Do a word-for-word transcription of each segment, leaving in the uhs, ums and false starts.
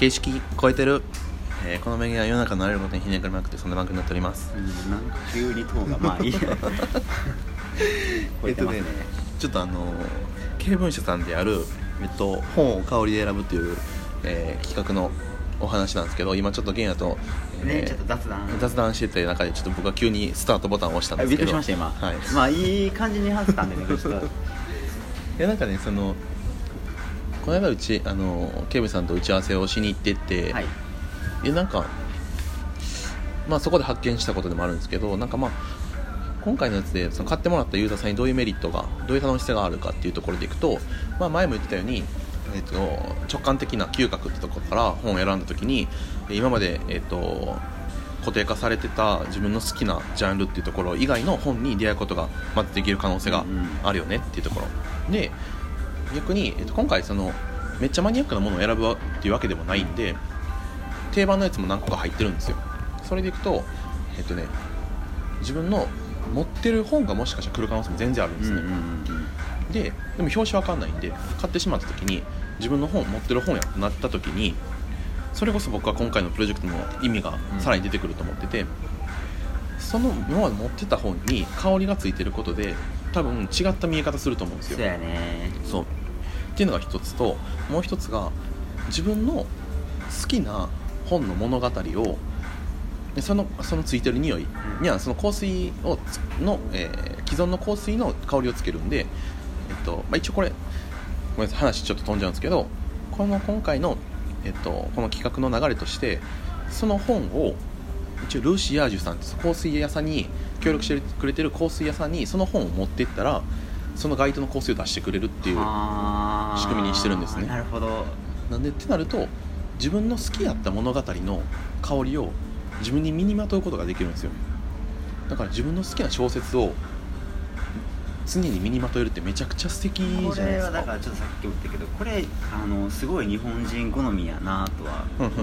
形式超えてる、えー、この番組は世の中のあらゆることにひねくれまくって、そんな番組になっております。うん、なんか急にトーンがまあいい超えてます ね,、えっと、ねちょっとあの経文社さんである、えっと、本を香りで選ぶという、えー、企画のお話なんですけど、今ちょっとゲンヤと、えーね、ちょっと雑談雑談してた中で、ちょっと僕が急にスタートボタンを押したんですけど、びっくりしました今、はい、まあいい感じに外したんでねちょっといやなんかね、そのこの間うちあのケイブさんと打ち合わせをしに行ってって、はい、でなんかまあそこで発見したことでもあるんですけど、なんかまあ今回のやつでその買ってもらったユーザーさんにどういうメリットが、どういう楽しさがあるかっていうところでいくと、まあ前も言ってたように、えっと、直感的な嗅覚ってところから本を選んだときに、今まで、えっと、固定化されてた自分の好きなジャンルっていうところ以外の本に出会うことがまずできる可能性があるよねっていうところ、うん、で逆に、えっと、今回そのめっちゃマニアックなものを選ぶっていうわけでもないんで、定番のやつも何個か入ってるんですよ。それでいくと、えっとね、自分の持ってる本がもしかしたら来る可能性も全然あるんですね、うんうんうんうん、で、でも表紙わかんないんで買ってしまった時に自分の本持ってる本やとなった時に、それこそ僕は今回のプロジェクトの意味がさらに出てくると思ってて、うん、その今まで持ってた本に香りがついてることで多分違った見え方すると思うんですよ。そうやね。そうっていうのが一つと、もう一つが自分の好きな本の物語をその、そのついてる匂いにはその香水をの、えー、既存の香水の香りをつけるんで、えっとまあ、一応これごめんなさい話ちょっと飛んじゃうんですけど、この今回の、えっと、この企画の流れとしてその本を一応ルーシアージュさんって香水屋さんに協力してくれてる香水屋さんにその本を持っていったらその該当の香水を出してくれるっていう仕組みにしてるんですね。なるほど。なんでってなると自分の好きやった物語の香りを自分に身にまとうことができるんですよ。だから自分の好きな小説を常に身にまとえるってめちゃくちゃ素敵じゃないですか。これはだからちょっとさっきも言ったけど、これあのすごい日本人好みやなとは思って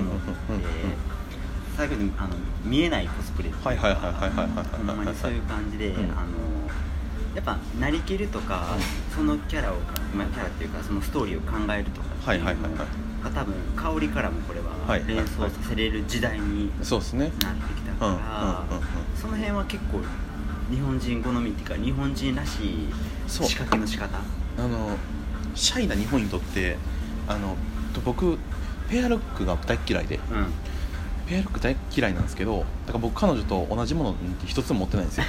最後にあの見えないコスプレとかほんまにそういう感じで、うん、あのやっぱなりきるとか、うん、そのキャラを、まあ、キャラっていうかそのストーリーを考えるとかっていうのが、はいはいはいはい、多分香りからもこれは連想させれる時代になってきたから、その辺は結構日本人好みっていうか日本人らしい仕掛けの仕方。あのシャイな日本にとってあの僕ペアルックが大嫌いで、うん、ペアルック大嫌いなんですけど、だから僕彼女と同じものって一つも持ってないんですよ。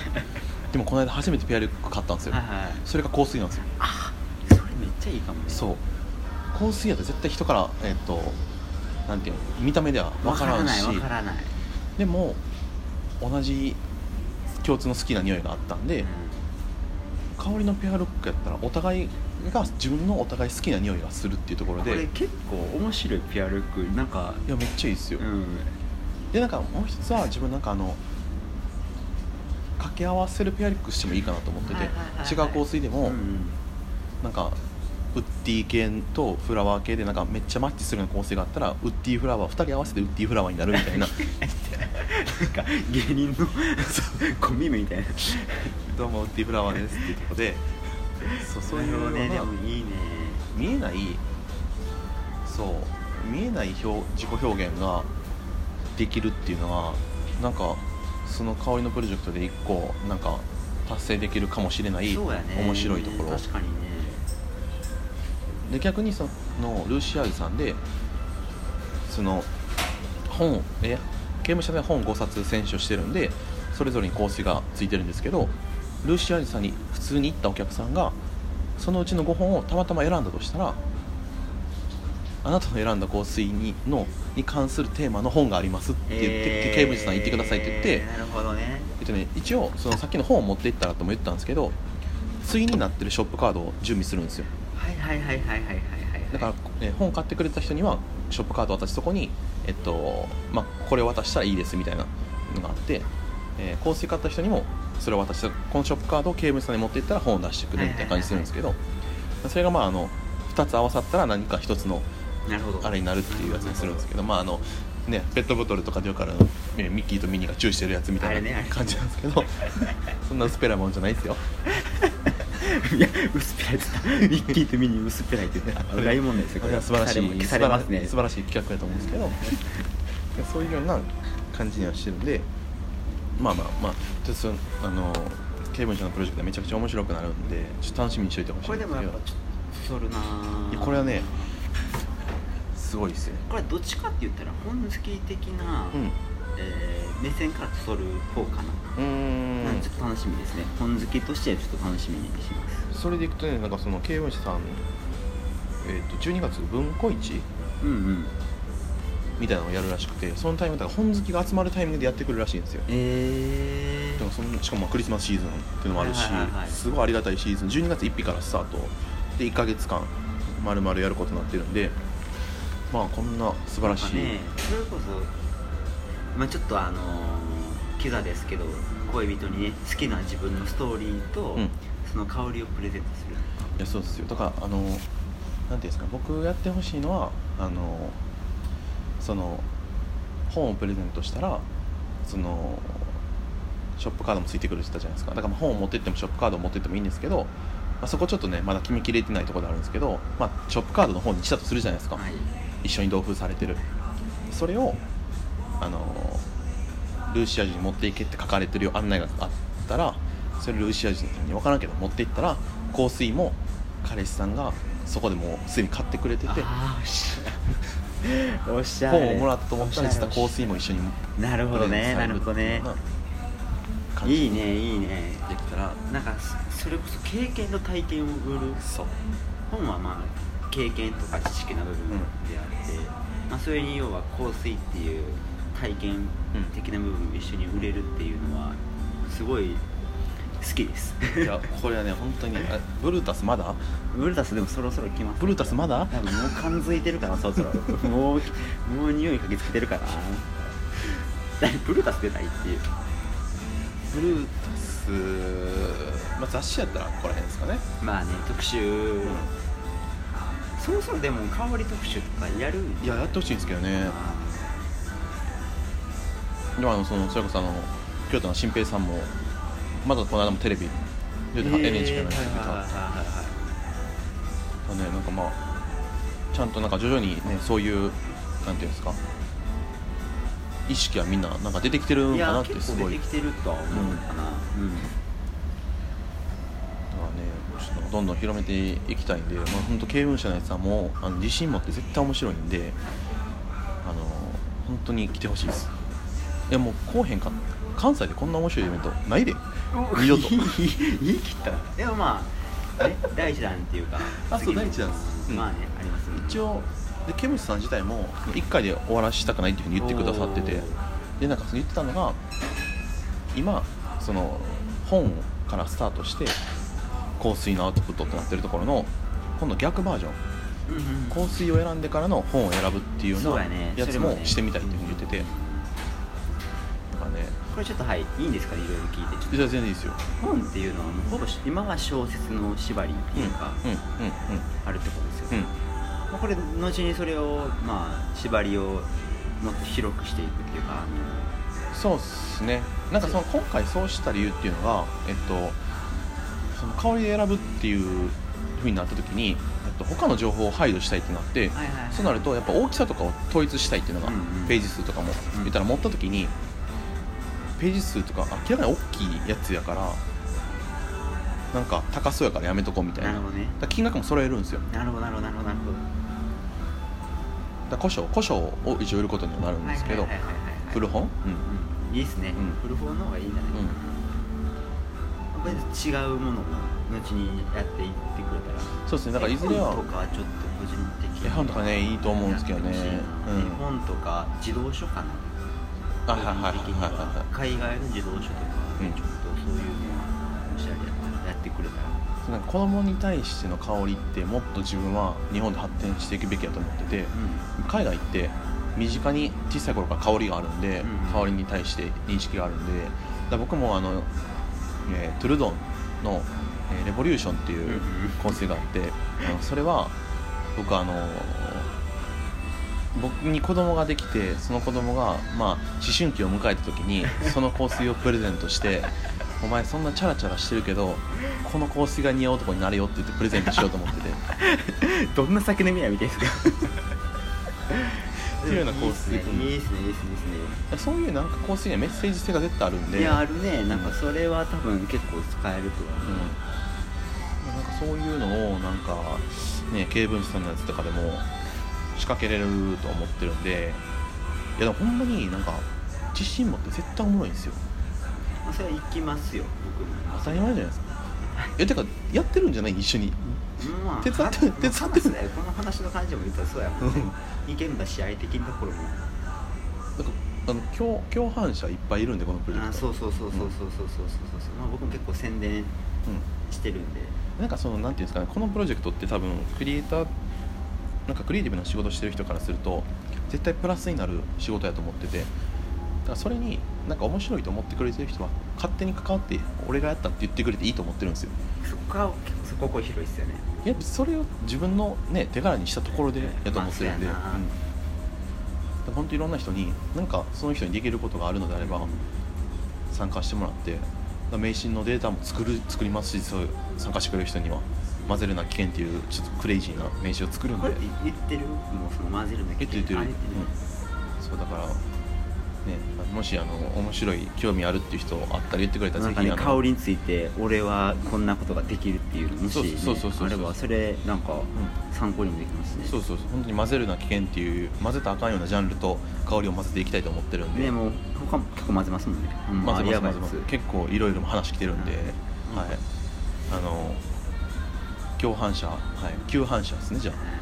でもこの間初めてペアルック買ったんですよ。はいはい、それが香水なんですよ。あ、それめっちゃいいかもね。そう。香水やと絶対人から、えー、となんていうの見た目では分からんし、分からない分からない、でも同じ共通の好きな匂いがあったんで、うん、香りのペアルックやったらお互いが自分のお互い好きな匂いがするっていうところで、これ結構面白いペアルックなんか、いやめっちゃいいですよ、うん、でなんかもう一つは自分なんかあの掛け合わせるペアルックしてもいいかなと思ってて、はいはいはいはい、違う香水でも、うん、なんかウッディ系とフラワー系でなんかめっちゃマッチするような構成があったらウッディフラワーふたり合わせてウッディフラワーになるみたいななんか芸人のコンビみたいなどうもウッディフラワーですっていうところでそ, そういうような、ね、でもいいね、見えない、そう見えない表自己表現ができるっていうのはなんかその香りのプロジェクトで一個なんか達成できるかもしれない、ね、面白いところ。確かにね。で逆にそのルーシアールさんでその本え刑務所で本ごさつ選書してるんでそれぞれに香水がついてるんですけど、ルーシアールさんに普通に行ったお客さんがそのうちのごほんをたまたま選んだとしたら、あなたの選んだ香水 に, のに関するテーマの本がありますって言って、えー、刑務所さん行ってくださいって言って、えー、なるほどね。えっとね一応そのさっきの本を持って行ったらとも言ったんですけど、対になってるショップカードを準備するんですよ。はいはいはいはいはいはい、だから、えー、本買ってくれた人にはショップカード渡してそこに、えっとまあ、これを渡したらいいですみたいなのがあって、えー、香水買った人にもそれを渡してこのショップカードを刑務所に持っていったら本を出してくれるみたいな感じするんですけど、はいはいはいはい、それがまああのふたつ合わさったら何かひとつのあれになるっていうやつにするんですけど、まああのね、ペットボトルとかでよくあるのミッキーとミニーがチューしてるやつみたいな感じなんですけどそんな薄っぺらいもんじゃないですよいや薄っぺらいってミッキーとミニー薄っぺらいって言ったら大問題ですよ。これは素晴らしい、消されますね、素晴らしい企画だと思うんですけどそういうような感じにはしてるんで、まあまあまあちょっとあのケイブン社のプロジェクトめちゃくちゃ面白くなるんでちょっと楽しみにしといてほしいんですけど、これでもやっぱちょっと太るなぁ。いやこれはねすごいですね。これどっちかって言ったら本好き的な、うんえー、目線から太る方かな。うーんなんちょっと楽しみですね。本好きとしてちょっと楽しみにします。それでいくとね、なんかそのケイブン社さん、えー、とじゅうにがつ文庫市、うんうんみたいなのをやるらしくて、そのタイミングだから本好きが集まるタイミングでやってくるらしいんですよ。えー、でもそのしかもクリスマスシーズンっていうのもあるし、はいはいはい、すごいありがたいシーズン、じゅうにがつついたちからスタートでいっかげつかんまるまるやることになってるんで、まあこんな素晴らしい、ね、それこそ、まあ、ちょっとあのキザですけど恋人にね好きな自分のストーリーと、うん、その香りをプレゼントする。いやそうですよ。だからあのなんていうんですか、僕やってほしいのはあのその本をプレゼントしたらそのショップカードもついてくるって言ったじゃないですか。だからまあ本を持ってってもショップカードを持ってってもいいんですけど、まあ、そこちょっとねまだ決めきれてないところであるんですけど、まあ、ショップカードの方にしたとするじゃないですか、はい、一緒に同封されてるそれをあのルーシア人に持っていけって書かれてるよ案内があったら、それルーシア人に分からんけど持っていったら香水も彼氏さんがそこでもうすでに買ってくれてて、あおしゃれ本をもらったと思ったら実は香水も一緒になるほどねなるほどねいいねいいねできたらなんかそれこそ経験と体験を売る。そう本はまあ経験とか知識の部分であって、うんまあ、それに要は香水っていう体験的な部分も一緒に売れるっていうのはすごい好きですいやこれはね本当にブルータスまだブルータスでもそろそろ来ます。ブルータスまだ多分もう感づいてるからそろそろもうもう匂いかけつけてるからブルータス出ないっていうブルータス、まあ、雑誌やったらここら辺ですかね。まあね特集、うん、そろそろでも香り特集とかやるいややってほしいんですけどね。でもあのそのそれこそあの京都の新平さんもまだこの間もテレビ、えー、エヌエイチケー のやつ見た、はいはいはい、ね、なんかまあちゃんとなんか徐々にね、うん、そういうなんていうんですか意識はみんななんか出てきてるのかなってすごい。いや結構出てきてるとは思うのかな、うんうん、だからねちょっとどんどん広めていきたいんで、まあ、本当経文社のやつはもうあの自信持って絶対面白いんであの本当に来てほしいです。いやもうこうへんか関西でこんな面白いイベントないで二度と言い切ったらでもまあ第一弾っていうかあそう第一弾です、うん、まあねありますね。一応でケムシさん自体もいっかいで終わらしたくないっていうふうに言ってくださってて、でなんか言ってたのが今その本からスタートして香水のアウトプットってなってるところの今度逆バージョン、うんうん、香水を選んでからの本を選ぶっていうようなやつもしてみたいっていうふうに言ってて、これちょっとはいいいんですかね、いろいろ聞いて。ちょっと全然いいですよ。本っていうのはもうほぼ今は小説の縛りっていうか、うんうんうんうん、あるってことですよね、うんまあ、これ後にそれをまあ縛りをもっと広くしていくっていうか、うん、そうっすね。なんかその今回そうした理由っていうのが、えっと、その香りで選ぶっていう風になった時に、えっと、他の情報を排除したいってなって、はいはいはい、そうなるとやっぱ大きさとかを統一したいっていうのが、うんうん、ページ数とかも言ったら持った時にページ数とか明らかに大きいやつやからなんか高そうやからやめとこうみたい な, な、ね、だ金額も揃えるんですよ。なるほどなるほどなるほど。だ古書古書を一応売ることにはなるんですけど、古本、うん、いいですね、うん、古本の方がいいんじゃないかな、うん、やっぱり違うものを後にやっていってくれたらそうですね。だからいずれは絵本とかちょっと個人的絵本とかねいいと思うんですけどね、うん、絵本とか児童書かなはいはいはいはいはい、海外の児童書とか、うん、ちょっとそういうのをおしゃれやってくれたらなんか子供に対しての香りってもっと自分は日本で発展していくべきだと思ってて、うん、海外って身近に小さい頃から香りがあるんで、うん、香りに対して認識があるんで、だ僕もあの、えー、トゥルドンの、えー、レボリューションっていう香水があって、うん、あのそれは僕あの僕に子供ができてその子供がまあ思春期を迎えた時にその香水をプレゼントしてお前そんなチャラチャラしてるけどこの香水が似合う男になれよって言ってプレゼントしようと思っててどんな酒飲みやみたいですかっていうような香水で、いいですね、いいですね、いいですね、いやそういうなんか香水にはメッセージ性が絶対あるんで、いやあるね、なんかそれは多分結構使えるとは、うん、なんかそういうのをなんかね軽分子さんのやつとかでも仕掛けれると思ってるんで、いやでもほんまになんか自信持って絶対おもろいんですよ。それは行きますよ、僕も当たり前じゃないですかえ、てかやってるんじゃない一緒に、まあ、手伝ってる、手伝ってる、まあね、この話の感じも言ったらそうやもんね、うん、意見が試合的なところもなんかあの 共, 共犯者いっぱいいるんでこのプロジェクト、あそうそうそうそうそうそうそうそうそう、まあ、僕も結構宣伝してるんで、うん、なんかそのなんていうんですかね、このプロジェクトって多分クリエイターなんかクリエイティブな仕事してる人からすると絶対プラスになる仕事やと思ってて、それになんか面白いと思ってくれてる人は勝手に関わって俺がやったって言ってくれていいと思ってるんですよ。そこは結構広いっすよね。いやそれを自分の、ね、手柄にしたところでやと思ってるんで、まあうん、本当にいろんな人になんかその人にできることがあるのであれば参加してもらって、迷信のデータも作る作りますし、そういう参加してくれる人には混ぜるな危険っていうちょっとクレイジーな名刺を作るんで、これって言ってるもうその混ぜるな危険って言ってる、うん、そうだからね、もしあの面白い興味あるっていう人あったら言ってくれたらぜひ、ね、香りについて俺はこんなことができるっていうのもし、ね、あればそれなんか参考にもできますね、うん、そうそうそう、本当に混ぜるな危険っていう混ぜたらあかんようなジャンルと香りを混ぜていきたいと思ってるんで、ね、もう他も結構混ぜますもんね、うん、混ぜます混ぜます、結構いろいろ話来てるんで、うん、はい、あの共犯者、はい、共犯者ですね、じゃあ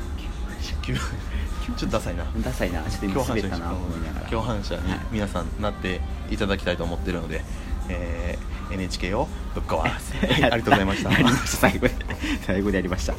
ちょっとダサいなダサいなちょっと今滑ったな思いながら共犯者に皆さんなっていただきたいと思ってるので、はい、えー、エヌエイチケー をぶっ壊すありがとうございました最後で最後でやりました